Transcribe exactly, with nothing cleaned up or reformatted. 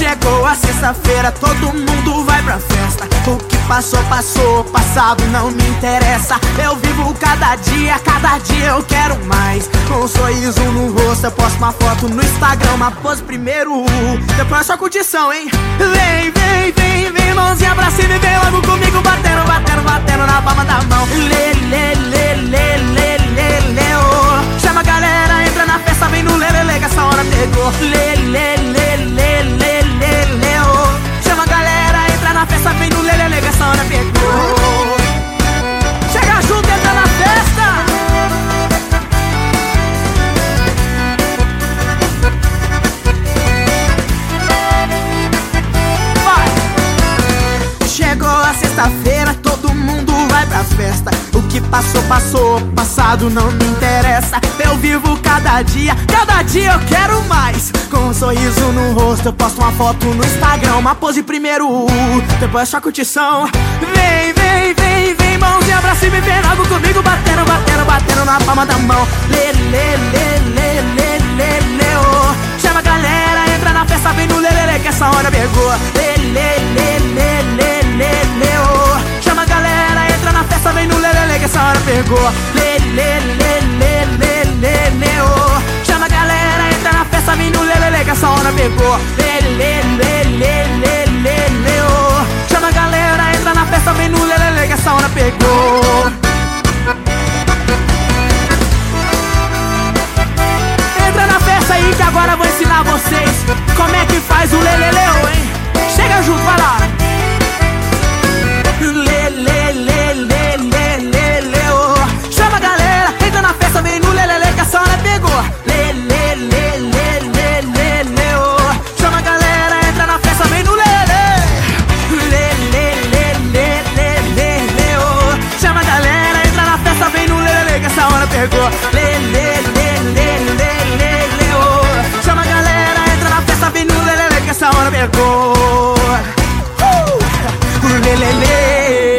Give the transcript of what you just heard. Chegou a sexta-feira, todo mundo vai pra festa. O que passou, passou, o passado não me interessa. Eu vivo cada dia, cada dia eu quero mais. Com um sorriso no rosto, eu posto uma foto no Instagram. Uma pose primeiro, depois é só curtição, hein? Vem, vem, vem, vem, mãozinha pra cima e vem logo comigo. Batendo, batendo, batendo na palma da mão. Lê, lê, lê, lê, lê, lê, lê, oh. Chama a galera, entra na festa, vem no lê, lê, lê, que essa hora pegou. Lê, lê, lê, lê, lê. Chega junto, entra na festa. Vai. Chegou a sexta-feira, todo mundo vai pra festa. O que passou, passou, passado não me interessa. Eu vivo cada dia, cada dia eu quero mais. Com um sorriso no rosto, eu posto uma foto no Instagram. Uma pose primeiro, depois é só curtição. Vem, vem, vem, vem, mãozinha pra cima e vem logo comigo. Batendo, batendo, batendo na palma da mão. Lê, lê, lê, lê, lê, lê, lê, oh. Chama a galera, entra na festa, vem no lê, lê, lê, que essa hora pegou. Lê, lê, lê, lê, lê, lê, lê, oh. Chama a galera, entra na festa, vem no lê, lê, lê, que essa hora pegou. Lê, lê, lê, lê, lê, lê, lê, oh. Chama a galera, entra na festa, vem no lê, lê, lê, que essa hora pegou. Lê, lê, lê, lê, lê, lê, lê, oh. Chama a galera, entra na festa, vem no lê, lê, lê, que essa hora pegou. Entra na festa aí que agora eu vou ensinar vocês como é que faz o lê, lê, lê, oh, hein? Chega junto, vai lá. Lê, lê, lê, lê, lê, lê, lê, oh. Chama a galera, entra na festa, vem no lê, lê, lê, que essa hora pegou. Lê, lê, lê, lê, lê, lê, lê, oh. Chama a galera, entra na festa, vem no lê, lê. Lê, lê, lê, lê, lê, lê, lê, oh. Chama a galera, entra na festa, vem no lê, lê, lê, que essa hora pegou. Lê, lê, lê, lê, lê, lê, lê, oh. Chama a galera, entra na festa, vem no lê, lê, lê, que essa hora pegou. Lê, lê, lê.